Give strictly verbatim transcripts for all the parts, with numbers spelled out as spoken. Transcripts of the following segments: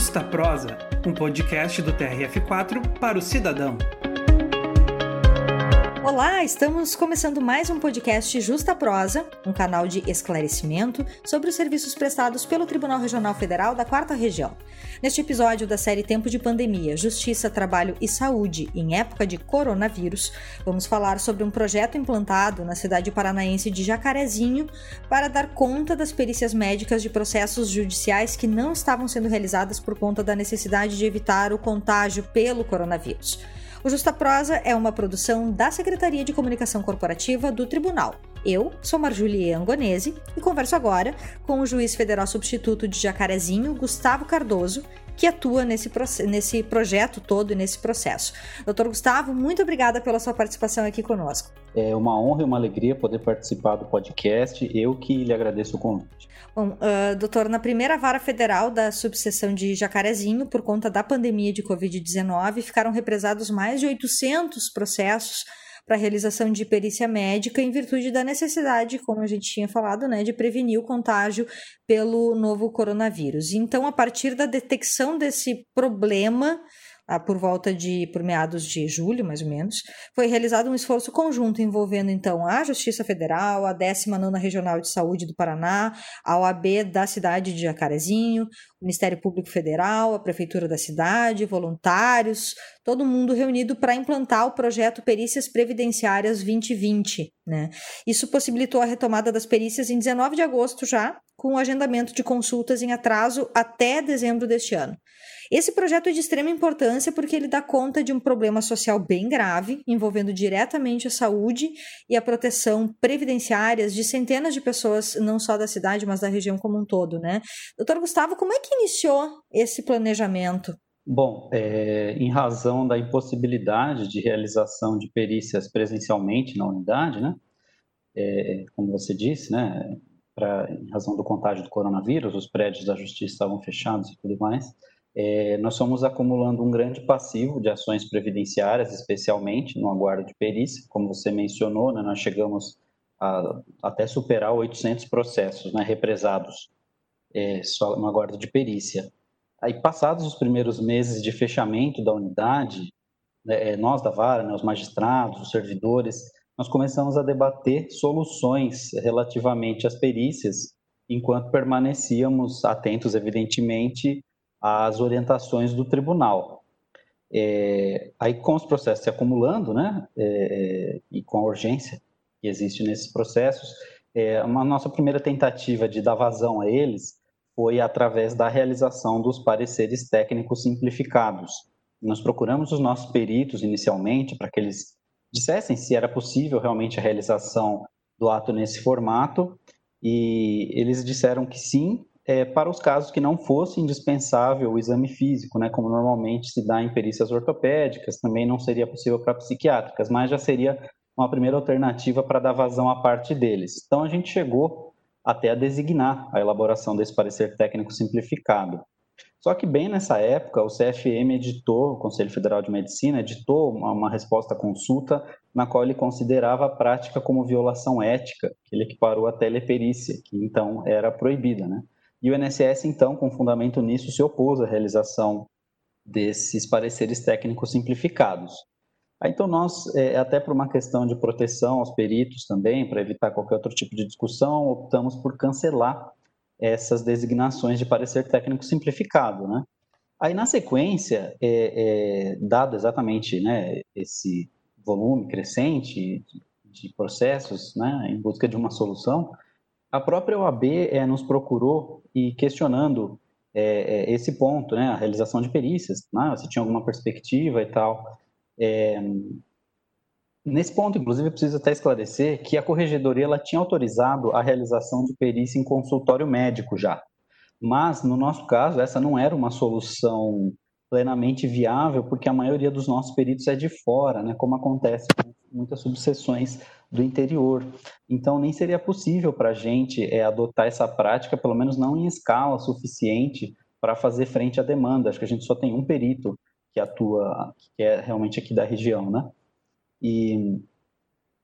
Justa Prosa, um podcast do T R F quatro para o cidadão. Olá, estamos começando mais um podcast Justa Prosa, um canal de esclarecimento sobre os serviços prestados pelo Tribunal Regional Federal da Quarta Região. Neste episódio da série Tempo de Pandemia, Justiça, Trabalho e Saúde em Época de Coronavírus, vamos falar sobre um projeto implantado na cidade paranaense de Jacarezinho para dar conta das perícias médicas de processos judiciais que não estavam sendo realizadas por conta da necessidade de evitar o contágio pelo coronavírus. O Justa Prosa é uma produção da Secretaria de Comunicação Corporativa do Tribunal. Eu sou Marjulie Angonese e converso agora com o juiz federal substituto de Jacarezinho, Gustavo Cardoso, que atua nesse, nesse projeto todo e nesse processo. Doutor Gustavo, muito obrigada pela sua participação aqui conosco. É uma honra e uma alegria poder participar do podcast, eu que lhe agradeço o convite. Bom, uh, doutor, na primeira vara federal da subseção de Jacarezinho, por conta da pandemia de covid dezenove, ficaram represados mais de oitocentos processos para realização de perícia médica em virtude da necessidade, como a gente tinha falado, né, de prevenir o contágio pelo novo coronavírus. Então, a partir da detecção desse problema, por volta de, por meados de julho, mais ou menos, foi realizado um esforço conjunto envolvendo, então, a Justiça Federal, a décima nona Regional de Saúde do Paraná, a O A B da cidade de Jacarezinho, o Ministério Público Federal, a Prefeitura da cidade, voluntários, todo mundo reunido para implantar o projeto Perícias Previdenciárias vinte e vinte, né? Isso possibilitou a retomada das perícias em dezenove de agosto já, com o agendamento de consultas em atraso até dezembro deste ano. Esse projeto é de extrema importância porque ele dá conta de um problema social bem grave, envolvendo diretamente a saúde e a proteção previdenciárias de centenas de pessoas, não só da cidade, mas da região como um todo, né? Doutor Gustavo, como é que iniciou esse planejamento? Bom, é, em razão da impossibilidade de realização de perícias presencialmente na unidade, né? É, como você disse, né? Pra, em razão do contágio do coronavírus, os prédios da justiça estavam fechados e tudo mais, é, nós fomos acumulando um grande passivo de ações previdenciárias, especialmente no aguardo de perícia, como você mencionou, né, nós chegamos a, até superar oitocentos processos, né, represados, é, só no aguardo de perícia. Aí, passados os primeiros meses de fechamento da unidade, né, nós da vara, né, os magistrados, os servidores, nós começamos a debater soluções relativamente às perícias, enquanto permanecíamos atentos, evidentemente, às orientações do tribunal. É, aí, com os processos se acumulando, né, é, e com a urgência que existe nesses processos, é, uma nossa primeira tentativa de dar vazão a eles foi através da realização dos pareceres técnicos simplificados. Nós procuramos os nossos peritos inicialmente para que eles dissessem se era possível realmente a realização do ato nesse formato, e eles disseram que sim, é, para os casos que não fosse indispensável o exame físico, né, como normalmente se dá em perícias ortopédicas, também não seria possível para psiquiátricas, mas já seria uma primeira alternativa para dar vazão à parte deles. Então a gente chegou até a designar a elaboração desse parecer técnico simplificado. Só que bem nessa época, o C F M editou, o Conselho Federal de Medicina, editou uma resposta à consulta na qual ele considerava a prática como violação ética, que ele equiparou à teleperícia, que então era proibida, né? E o I N S S, então, com fundamento nisso, se opôs à realização desses pareceres técnicos simplificados. Aí, então nós, até por uma questão de proteção aos peritos também, para evitar qualquer outro tipo de discussão, optamos por cancelar essas designações de parecer técnico simplificado, né? Aí, na sequência, é, é, dado exatamente, né, esse volume crescente de, de processos, né, em busca de uma solução, a própria O A B é, nos procurou e questionando é, é, esse ponto, né, a realização de perícias, né, se tinha alguma perspectiva e tal. É, Nesse ponto, inclusive, eu preciso até esclarecer que a corregedoria ela tinha autorizado a realização de perícia em consultório médico já, mas, no nosso caso, essa não era uma solução plenamente viável, porque a maioria dos nossos peritos é de fora, né, como acontece com muitas subseções do interior. Então, nem seria possível para a gente é, adotar essa prática, pelo menos não em escala suficiente para fazer frente à demanda. Acho que a gente só tem um perito que atua, que é realmente aqui da região, né? E,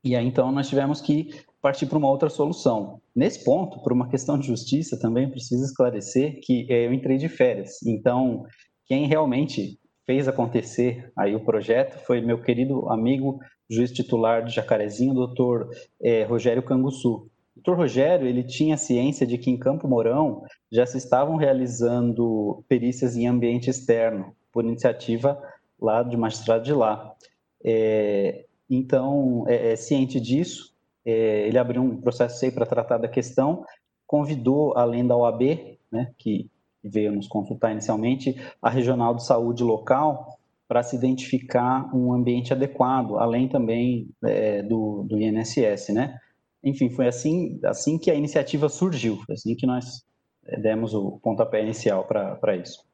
e aí, então, nós tivemos que partir para uma outra solução. Nesse ponto, por uma questão de justiça, também preciso esclarecer que eu entrei de férias. Então, quem realmente fez acontecer aí o projeto foi meu querido amigo juiz titular de Jacarezinho, doutor Rogério Cangussu. O doutor Rogério, ele tinha ciência de que em Campo Mourão já se estavam realizando perícias em ambiente externo, por iniciativa lá do magistrado de lá. É, então, é, é, ciente disso, é, ele abriu um processo aí para tratar da questão, convidou, além da O A B, né, que veio nos consultar inicialmente, a Regional de Saúde local, para se identificar um ambiente adequado, além também é, do, do I N S S, né? Enfim, foi assim, assim que a iniciativa surgiu, foi assim que nós demos o pontapé inicial para isso.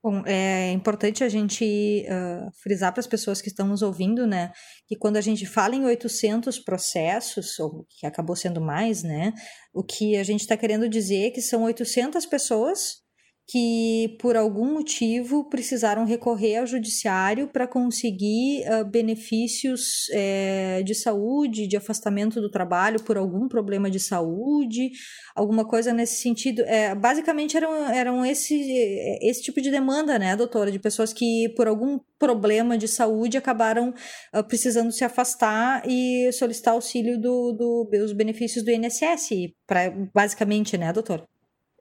Bom, é importante a gente uh, frisar para as pessoas que estão nos ouvindo, né, que quando a gente fala em oitocentos processos, ou que acabou sendo mais, né, o que a gente está querendo dizer é que são oitocentas pessoas que por algum motivo precisaram recorrer ao judiciário para conseguir uh, benefícios é, de saúde, de afastamento do trabalho por algum problema de saúde, alguma coisa nesse sentido. É, basicamente eram, eram esse, esse tipo de demanda, né, doutora, de pessoas que por algum problema de saúde acabaram uh, precisando se afastar e solicitar auxílio do, do, dos benefícios do I N S S, pra, basicamente, né, doutora?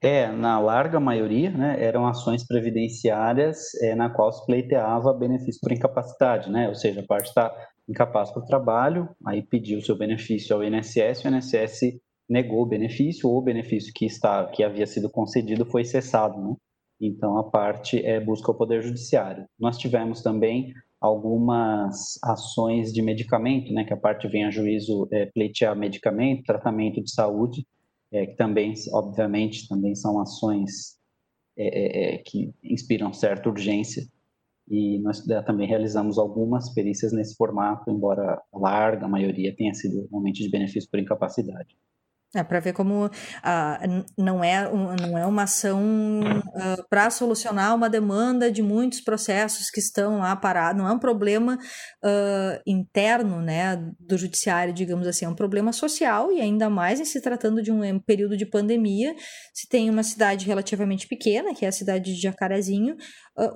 É, na larga maioria, né, eram ações previdenciárias é, na qual se pleiteava benefício por incapacidade, né? Ou seja, a parte está incapaz para o trabalho, aí pediu o seu benefício ao I N S S, o I N S S negou o benefício, ou o benefício que, está, que havia sido concedido foi cessado, né? Então, a parte é, busca o Poder Judiciário. Nós tivemos também algumas ações de medicamento, né, que a parte vem a juízo é, pleitear medicamento, tratamento de saúde, É, que também, obviamente, também são ações é, é, que inspiram certa urgência, e nós também realizamos algumas perícias nesse formato, embora a larga maioria tenha sido realmente de benefício por incapacidade. É, para ver como ah, não, é, não é uma ação ah, para solucionar uma demanda de muitos processos que estão lá parados, não é um problema ah, interno, né, do judiciário, digamos assim, é um problema social, e ainda mais em se tratando de um período de pandemia, se tem uma cidade relativamente pequena, que é a cidade de Jacarezinho,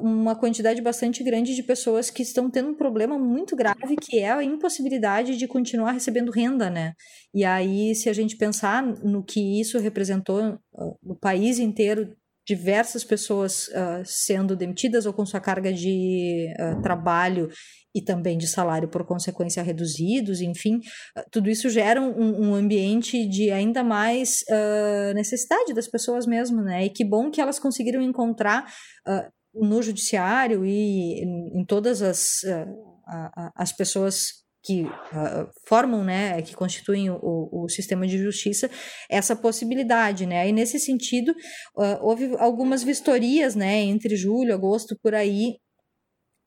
uma quantidade bastante grande de pessoas que estão tendo um problema muito grave, que é a impossibilidade de continuar recebendo renda, né? E aí, se a gente pensar no que isso representou no país inteiro, diversas pessoas uh, sendo demitidas ou com sua carga de uh, trabalho e também de salário, por consequência, reduzidos, enfim, uh, tudo isso gera um, um ambiente de ainda mais uh, necessidade das pessoas mesmo, né? E que bom que elas conseguiram encontrar Uh, no judiciário e em todas as, as pessoas que formam, né, que constituem o, o sistema de justiça, essa possibilidade, né, e nesse sentido houve algumas vistorias, né, entre julho, agosto, por aí,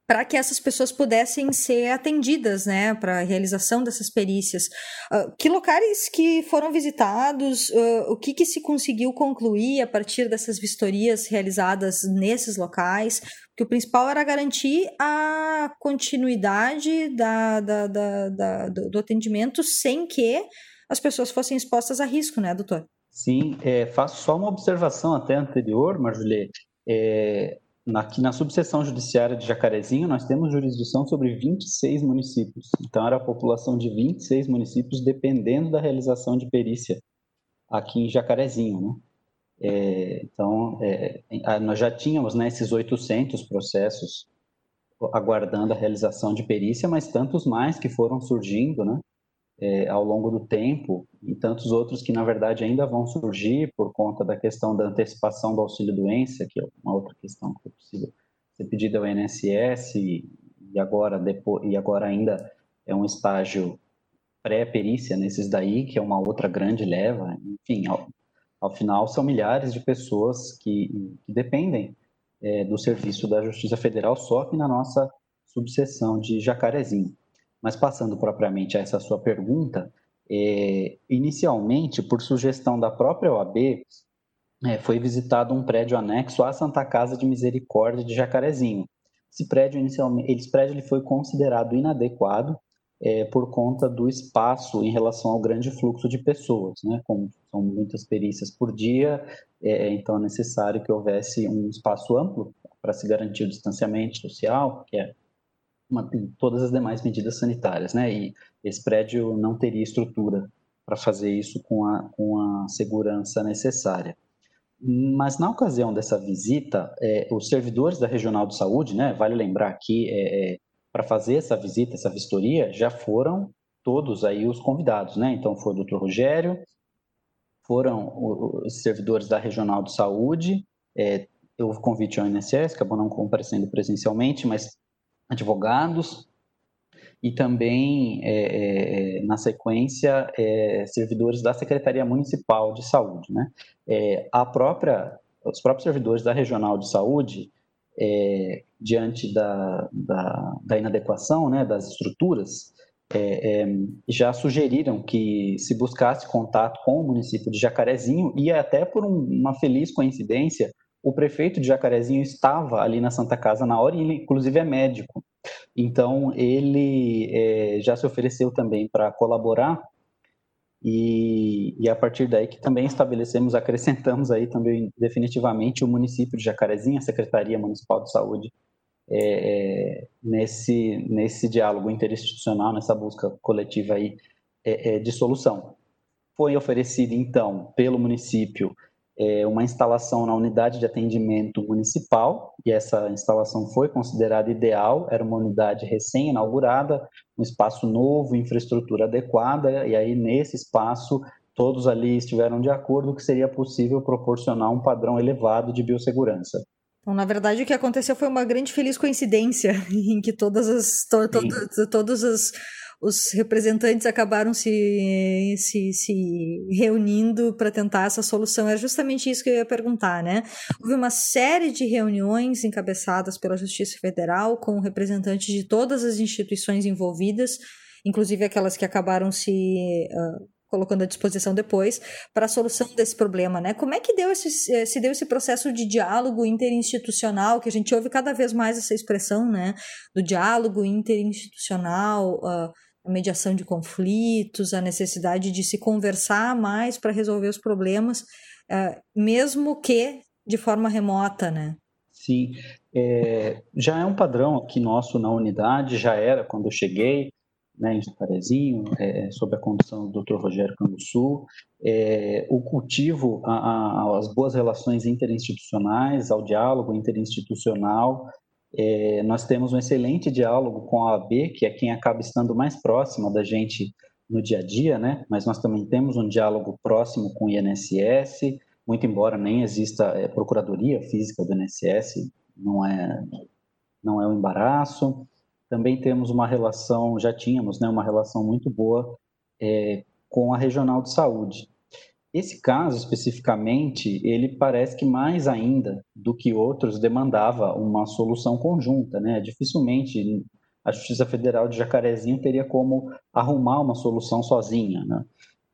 para que essas pessoas pudessem ser atendidas, né, para a realização dessas perícias. Uh, que locais que foram visitados, uh, o que, que se conseguiu concluir a partir dessas vistorias realizadas nesses locais? Porque o principal era garantir a continuidade da, da, da, da, do, do atendimento sem que as pessoas fossem expostas a risco, né, doutor? Sim, é, faço só uma observação até anterior, Marjulie, é... Aqui na subseção judiciária de Jacarezinho, nós temos jurisdição sobre vinte e seis municípios. Então, era a população de vinte e seis municípios, dependendo da realização de perícia aqui em Jacarezinho, né? É, então, é, nós já tínhamos, né, esses oitocentos processos aguardando a realização de perícia, mas tantos mais que foram surgindo, né, é, ao longo do tempo, e tantos outros que, na verdade, ainda vão surgir por conta da questão da antecipação do auxílio-doença, que é uma outra questão que é possível ser pedida ao I N S S, e, e, agora, depois, e agora ainda é um estágio pré-perícia nesses daí, que é uma outra grande leva. Enfim, ao, ao final, são milhares de pessoas que, que dependem é, do serviço da Justiça Federal, só que na nossa subseção de Jacarezinho. Mas passando propriamente a essa sua pergunta, é, inicialmente, por sugestão da própria O A B, é, foi visitado um prédio anexo à Santa Casa de Misericórdia de Jacarezinho. Esse prédio, inicialmente, esse prédio ele foi considerado inadequado é, por conta do espaço em relação ao grande fluxo de pessoas, né? Como são muitas perícias por dia, é, então é necessário que houvesse um espaço amplo para se garantir o distanciamento social, que é uma, todas as demais medidas sanitárias, né? E esse prédio não teria estrutura para fazer isso com a, com a segurança necessária. Mas na ocasião dessa visita, eh, os servidores da Regional de Saúde, né, vale lembrar que eh, para fazer essa visita, essa vistoria, já foram todos aí os convidados, né? Então foi o doutor Rogério, foram os servidores da Regional de Saúde, eh, houve convite ao I N S S, acabou não comparecendo presencialmente, mas advogados, e também, é, é, na sequência, é, servidores da Secretaria Municipal de Saúde, né? É, a própria, os próprios servidores da Regional de Saúde, é, diante da, da, da inadequação, né, das estruturas, é, é, já sugeriram que se buscasse contato com o município de Jacarezinho, e até por um, uma feliz coincidência, o prefeito de Jacarezinho estava ali na Santa Casa na hora, e ele, inclusive, é médico. Então, ele é, já se ofereceu também para colaborar, e, e a partir daí que também estabelecemos, acrescentamos aí também definitivamente o município de Jacarezinho, a Secretaria Municipal de Saúde, é, é, nesse, nesse diálogo interinstitucional, nessa busca coletiva aí, é, é, de solução. Foi oferecido, então, pelo município, é, uma instalação na unidade de atendimento municipal, e essa instalação foi considerada ideal, era uma unidade recém-inaugurada, um espaço novo, infraestrutura adequada, e aí nesse espaço todos ali estiveram de acordo que seria possível proporcionar um padrão elevado de biossegurança. Então, na verdade, o que aconteceu foi uma grande feliz coincidência, em que todas as, to, to, to, todos as, os representantes acabaram se, se, se reunindo para tentar essa solução. É justamente isso que eu ia perguntar, né? Houve uma série de reuniões encabeçadas pela Justiça Federal com representantes de todas as instituições envolvidas, inclusive aquelas que acabaram se... Uh, colocando à disposição depois, para a solução desse problema, né? Como é que deu esse, se deu esse processo de diálogo interinstitucional, que a gente ouve cada vez mais essa expressão, né? Do diálogo interinstitucional, a mediação de conflitos, a necessidade de se conversar mais para resolver os problemas, mesmo que de forma remota, né? Sim, é, já é um padrão aqui nosso na unidade, já era quando eu cheguei, né, em Jacarezinho, é, sob a condução do doutor Rogério Cangussu, é, o cultivo às boas relações interinstitucionais, ao diálogo interinstitucional. É, nós temos um excelente diálogo com a O A B, que é quem acaba estando mais próxima da gente no dia a dia, né? Mas nós também temos um diálogo próximo com o I N S S, muito embora nem exista é, procuradoria física do I N S S, não é, não é um embaraço. Também temos uma relação, já tínhamos, né, uma relação muito boa é, com a Regional de Saúde. Esse caso, especificamente, ele parece que mais ainda do que outros demandava uma solução conjunta, né? Dificilmente a Justiça Federal de Jacarezinho teria como arrumar uma solução sozinha, né?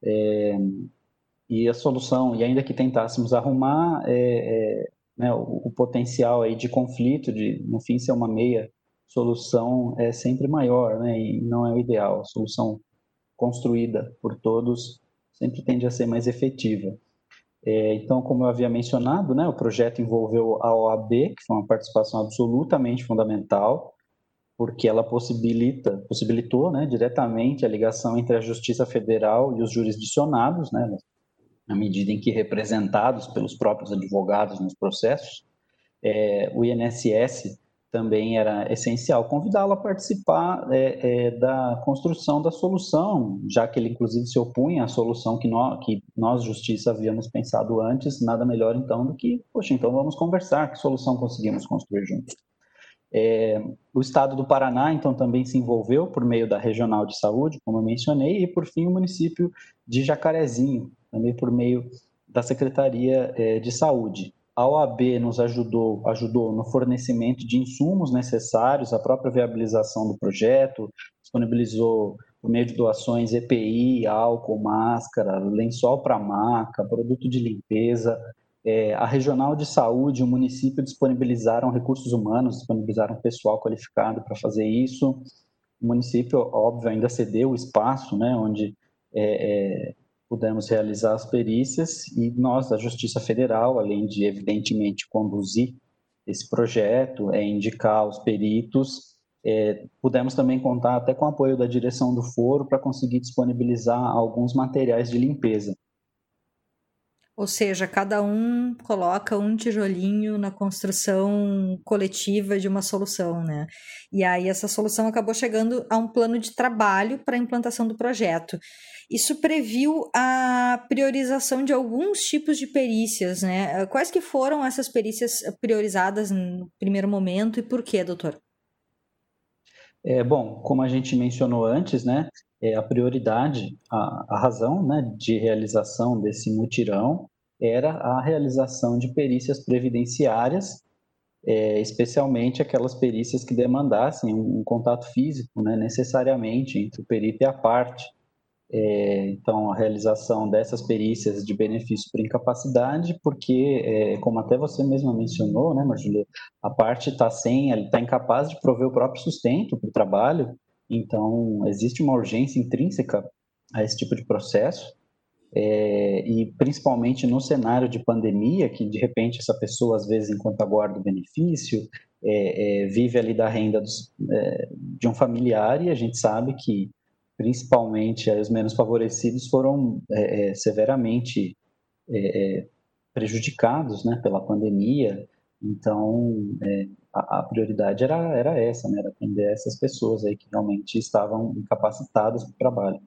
É, e a solução, e ainda que tentássemos arrumar, é, é, né, o, o potencial aí de conflito, de no fim ser uma meia solução é sempre maior, né? E não é o ideal. A solução construída por todos sempre tende a ser mais efetiva. É, então, como eu havia mencionado, né, o projeto envolveu a O A B, que foi uma participação absolutamente fundamental, porque ela possibilita, possibilitou, né, diretamente a ligação entre a Justiça Federal e os jurisdicionados, né, na medida em que representados pelos próprios advogados nos processos. É, o I N S S também era essencial convidá-lo a participar é, é, da construção da solução, já que ele, inclusive, se opunha à solução que nós, que nós, Justiça, havíamos pensado antes. Nada melhor, então, do que, poxa, então vamos conversar, que solução conseguimos construir juntos. É, o Estado do Paraná, então, também se envolveu por meio da Regional de Saúde, como eu mencionei, e, por fim, o município de Jacarezinho, também por meio da Secretaria é, de Saúde. A O A B nos ajudou, ajudou no fornecimento de insumos necessários, a própria viabilização do projeto, disponibilizou, por meio de doações, E P I, álcool, máscara, lençol para maca, produto de limpeza. É, a Regional de Saúde e o município disponibilizaram recursos humanos, disponibilizaram pessoal qualificado para fazer isso. O município, óbvio, ainda cedeu o espaço, né, onde é, é, pudemos realizar as perícias, e nós, da Justiça Federal, além de, evidentemente, conduzir esse projeto, é, indicar os peritos, é, pudemos também contar até com o apoio da direção do foro para conseguir disponibilizar alguns materiais de limpeza. Ou seja, cada um coloca um tijolinho na construção coletiva de uma solução, né? E aí essa solução acabou chegando a um plano de trabalho para a implantação do projeto. Isso previu a priorização de alguns tipos de perícias, né? Quais que foram essas perícias priorizadas no primeiro momento e por quê, doutor? É, bom, como a gente mencionou antes, né? É, a prioridade, a, a razão, né, de realização desse mutirão era a realização de perícias previdenciárias, é, especialmente aquelas perícias que demandassem um, um contato físico, né, necessariamente entre o perito e a parte. É, então, a realização dessas perícias de benefício por incapacidade, porque, é, como até você mesma mencionou, né, Marjulie, a parte está sem, está incapaz de prover o próprio sustento para o trabalho. Então, existe uma urgência intrínseca a esse tipo de processo, é, e principalmente no cenário de pandemia, que de repente essa pessoa, às vezes, enquanto aguarda o benefício, é, é, vive ali da renda dos, é, de um familiar, e a gente sabe que, principalmente, os menos favorecidos foram é, é, severamente é, é, prejudicados, né, pela pandemia. Então, é, a, a prioridade era, era essa, né? Era atender essas pessoas aí que realmente estavam incapacitadas para o trabalho.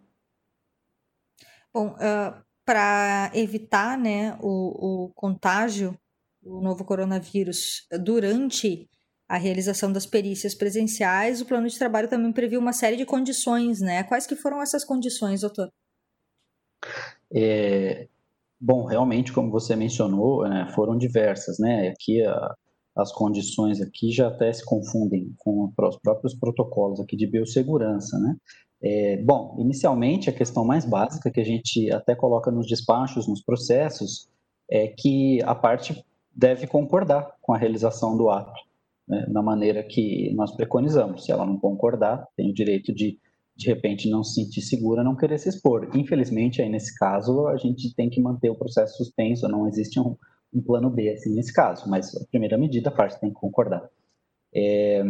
Bom, uh, para evitar, né, o, o contágio do novo coronavírus durante a realização das perícias presenciais, o plano de trabalho também previu uma série de condições, né? Quais que foram essas condições, doutor? É... Bom, realmente, como você mencionou, né, foram diversas, né? Aqui a, as condições aqui já até se confundem com os próprios protocolos aqui de biossegurança, né? É, bom, inicialmente a questão mais básica que a gente até coloca nos despachos, nos processos, é que a parte deve concordar com a realização do ato, né, na maneira que nós preconizamos. Se ela não concordar, tem o direito de de repente não se sentir segura, não querer se expor. Infelizmente, aí nesse caso, a gente tem que manter o processo suspenso, não existe um, um plano B assim nesse caso, mas a primeira medida, a parte tem que concordar. É,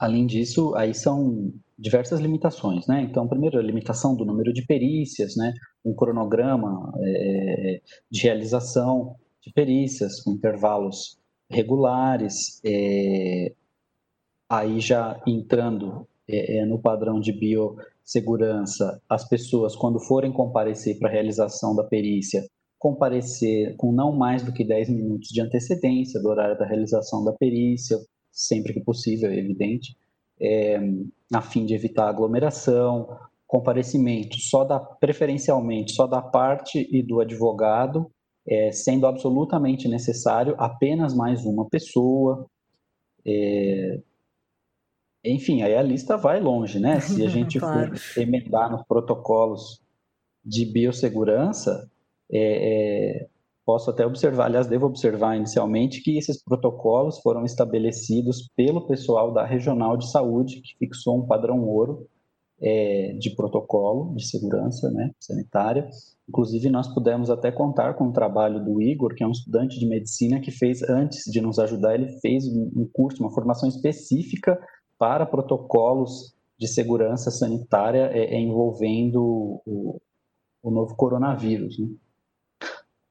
além disso, aí são diversas limitações, né? Então, primeiro, a limitação do número de perícias, né? Um cronograma é, de realização de perícias, com intervalos regulares, é, aí já entrando... É, no padrão de biossegurança, as pessoas, quando forem comparecer para a realização da perícia, comparecer com não mais do que dez minutos de antecedência do horário da realização da perícia, sempre que possível, é evidente, é, a fim de evitar aglomeração. Comparecimento só da, preferencialmente só da parte e do advogado, é, sendo absolutamente necessário apenas mais uma pessoa. É, Enfim, aí a lista vai longe, né? Se a gente claro. for emendar nos protocolos de biossegurança, é, é, posso até observar, aliás, devo observar inicialmente que esses protocolos foram estabelecidos pelo pessoal da Regional de Saúde, que fixou um padrão ouro é, de protocolo de segurança, né, sanitária. Inclusive, nós pudemos até contar com o trabalho do Igor, que é um estudante de medicina que fez, antes de nos ajudar, ele fez um curso, uma formação específica para protocolos de segurança sanitária é, é envolvendo o, o novo coronavírus, né?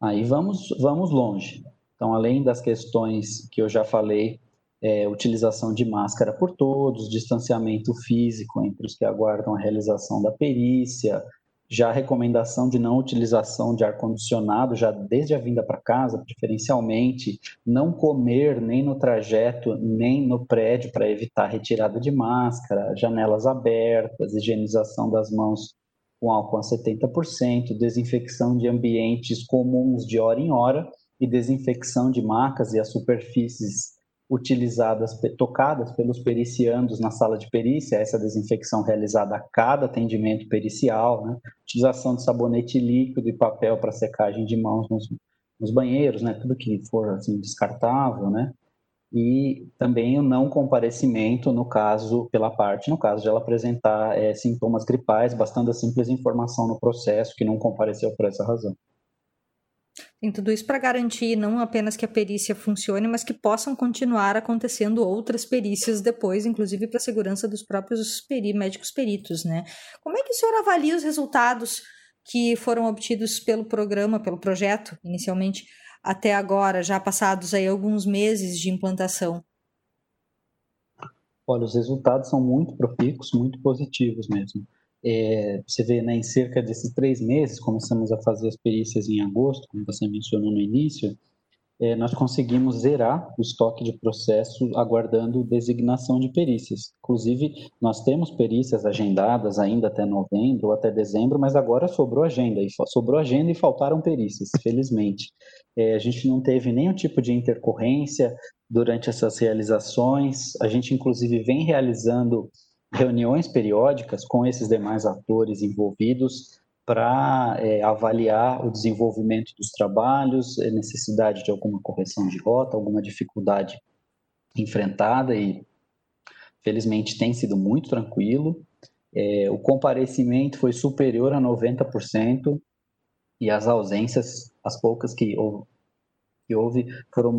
Aí vamos, vamos longe. Então, além das questões que eu já falei, é, utilização de máscara por todos, distanciamento físico entre os que aguardam a realização da perícia, já a recomendação de não utilização de ar-condicionado, já desde a vinda para casa, preferencialmente, não comer nem no trajeto, nem no prédio, para evitar retirada de máscara, janelas abertas, higienização das mãos com álcool a setenta por cento, desinfecção de ambientes comuns de hora em hora e desinfecção de macas e as superfícies utilizadas, tocadas pelos periciandos na sala de perícia, essa desinfecção realizada a cada atendimento pericial, né? Utilização de sabonete líquido e papel para secagem de mãos nos, nos banheiros, né? Tudo que for assim, descartável, né? e também o não comparecimento no caso, pela parte, no caso de ela apresentar é, sintomas gripais, bastando a simples informação no processo que não compareceu por essa razão. Tem tudo isso para garantir não apenas que a perícia funcione, mas que possam continuar acontecendo outras perícias depois, inclusive para a segurança dos próprios peri- médicos peritos, né? Como é que o senhor avalia os resultados que foram obtidos pelo programa, pelo projeto, inicialmente, até agora, já passados aí alguns meses de implantação? Olha, os resultados são muito profícuos, muito positivos mesmo. É, você vê, né, em cerca desses três meses, começamos a fazer as perícias em agosto, como você mencionou no início, é, nós conseguimos zerar o estoque de processo aguardando designação de perícias. Inclusive, nós temos perícias agendadas ainda até novembro ou até dezembro, mas agora sobrou agenda, e sobrou agenda e faltaram perícias, felizmente. É, a gente não teve nenhum tipo de intercorrência durante essas realizações, a gente inclusive vem realizando reuniões periódicas com esses demais atores envolvidos para é, avaliar o desenvolvimento dos trabalhos, necessidade de alguma correção de rota, alguma dificuldade enfrentada, e felizmente tem sido muito tranquilo. É, o comparecimento foi superior a noventa por cento e as ausências, as poucas que houve, que houve foram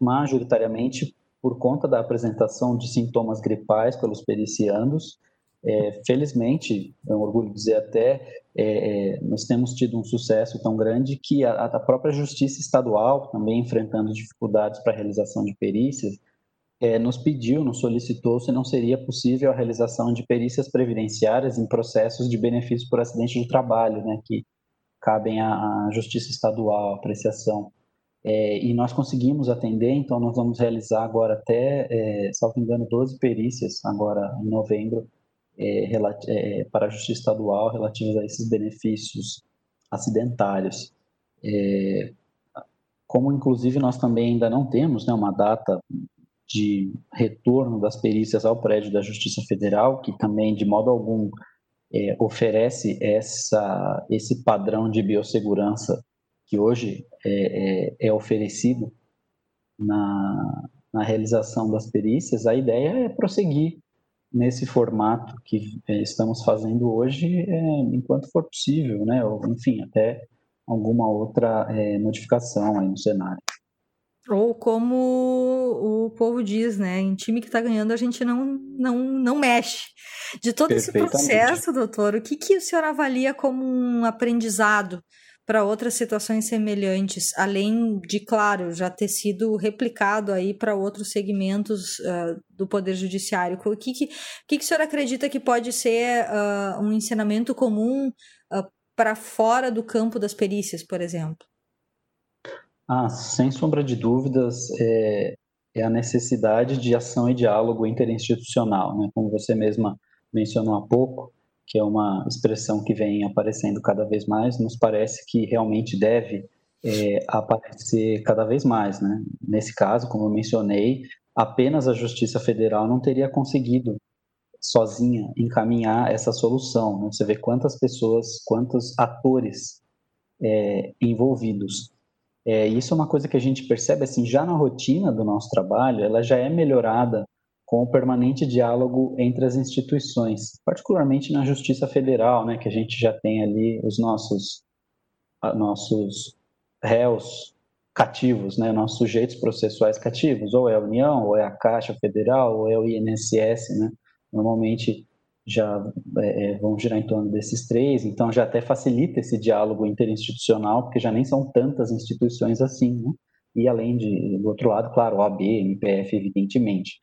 majoritariamente por conta da apresentação de sintomas gripais pelos periciandos. É, felizmente, é um orgulho dizer até, é, nós temos tido um sucesso tão grande que a, a própria Justiça Estadual, também enfrentando dificuldades para a realização de perícias, é, nos pediu, nos solicitou se não seria possível a realização de perícias previdenciárias em processos de benefício por acidente de trabalho, né, que cabem à, à Justiça Estadual, à apreciação. É, e nós conseguimos atender, então nós vamos realizar agora até, é, salvo engano, doze perícias agora em novembro é, relati- é, para a Justiça Estadual relativas a esses benefícios acidentários. É, como inclusive nós também ainda não temos, né, uma data de retorno das perícias ao prédio da Justiça Federal, que também de modo algum é, oferece essa, esse padrão de biossegurança que hoje é, é, é oferecido na, na realização das perícias, a ideia é prosseguir nesse formato que estamos fazendo hoje, é, enquanto for possível, né? Ou, enfim, até alguma outra é, modificação aí no cenário. Ou como o povo diz, né? Em time que está ganhando, a gente não, não, não mexe. De todo esse processo, doutor, o que, que o senhor avalia como um aprendizado para outras situações semelhantes, além de, claro, já ter sido replicado aí para outros segmentos uh, do Poder Judiciário? O que, que, que, que o senhor acredita que pode ser uh, um ensinamento comum uh, para fora do campo das perícias, por exemplo? Ah, sem sombra de dúvidas, é, é a necessidade de ação e diálogo interinstitucional, né? Como você mesma mencionou há pouco, que é uma expressão que vem aparecendo cada vez mais, nos parece que realmente deve é, aparecer cada vez mais, né? Nesse caso, como eu mencionei, apenas a Justiça Federal não teria conseguido sozinha encaminhar essa solução, né? Você vê quantas pessoas, quantos atores é, envolvidos. É, isso é uma coisa que a gente percebe, assim, já na rotina do nosso trabalho, ela já é melhorada com o permanente diálogo entre as instituições, particularmente na Justiça Federal, né, que a gente já tem ali os nossos, nossos réus cativos, né, nossos sujeitos processuais cativos, ou é a União, ou é a Caixa Federal, ou é o I N S S, né, normalmente já é, vão girar em torno desses três, então já até facilita esse diálogo interinstitucional, porque já nem são tantas instituições assim, né, e além de, do outro lado, claro, O A B, M P F, evidentemente.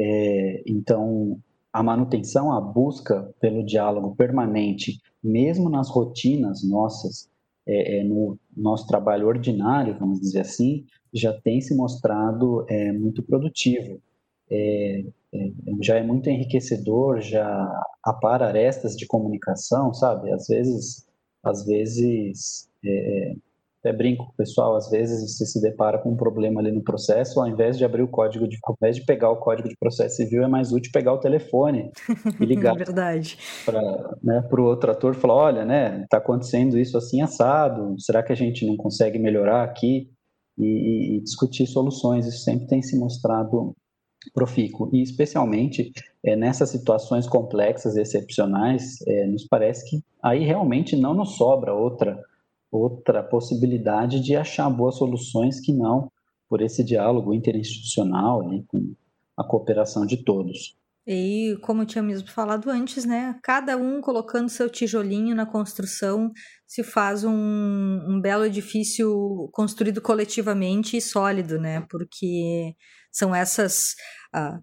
É, então, a manutenção, a busca pelo diálogo permanente, mesmo nas rotinas nossas, é, é, no nosso trabalho ordinário, vamos dizer assim, já tem se mostrado é, muito produtivo, é, é, já é muito enriquecedor, já apara arestas de comunicação, sabe? Às vezes, às vezes é, até brinco, pessoal, às vezes você se depara com um problema ali no processo, ao invés de abrir o código, de, ao invés de pegar o código de processo civil, é mais útil pegar o telefone e ligar para, né, o outro ator e falar, olha, né, está acontecendo isso assim assado, será que a gente não consegue melhorar aqui? e, e discutir soluções. Isso sempre tem se mostrado profícuo, e especialmente é, nessas situações complexas e excepcionais, é, nos parece que aí realmente não nos sobra outra, outra possibilidade de achar boas soluções que não por esse diálogo interinstitucional e com a cooperação de todos. E como eu tinha mesmo falado antes, né, cada um colocando seu tijolinho na construção, se faz um, um belo edifício construído coletivamente e sólido, né, porque são essas, ah,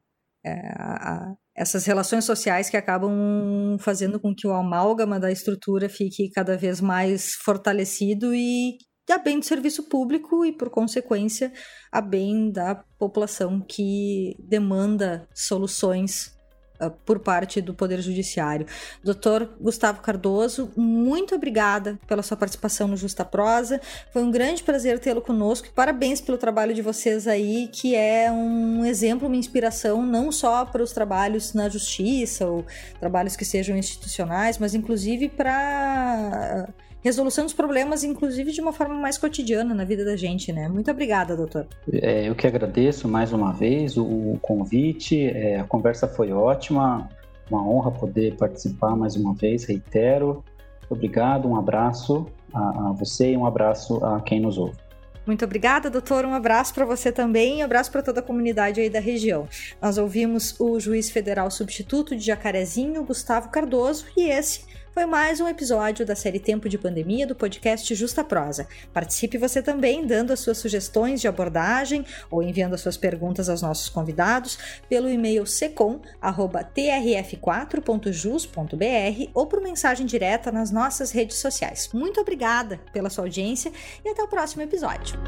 é, a, essas relações sociais que acabam fazendo com que o amálgama da estrutura fique cada vez mais fortalecido e a bem do serviço público e, por consequência, a bem da população que demanda soluções uh, por parte do Poder Judiciário. Doutor Gustavo Cardoso, muito obrigada pela sua participação no Justa Prosa. Foi um grande prazer tê-lo conosco. Parabéns pelo trabalho de vocês aí, que é um exemplo, uma inspiração, não só para os trabalhos na justiça ou trabalhos que sejam institucionais, mas, inclusive, para... resolução dos problemas, inclusive de uma forma mais cotidiana na vida da gente, né? Muito obrigada, doutor. É, eu que agradeço mais uma vez o, o convite, é, a conversa foi ótima, uma honra poder participar mais uma vez, reitero. Obrigado, um abraço a, a você e um abraço a quem nos ouve. Muito obrigada, doutor. Um abraço para você também e um abraço para toda a comunidade aí da região. Nós ouvimos o juiz federal substituto de Jacarezinho, Gustavo Cardoso, e esse foi mais um episódio da série Tempo de Pandemia do podcast Justa Prosa. Participe você também dando as suas sugestões de abordagem ou enviando as suas perguntas aos nossos convidados pelo e-mail secom ponto trf quatro ponto jus ponto br ou por mensagem direta nas nossas redes sociais. Muito obrigada pela sua audiência e até o próximo episódio.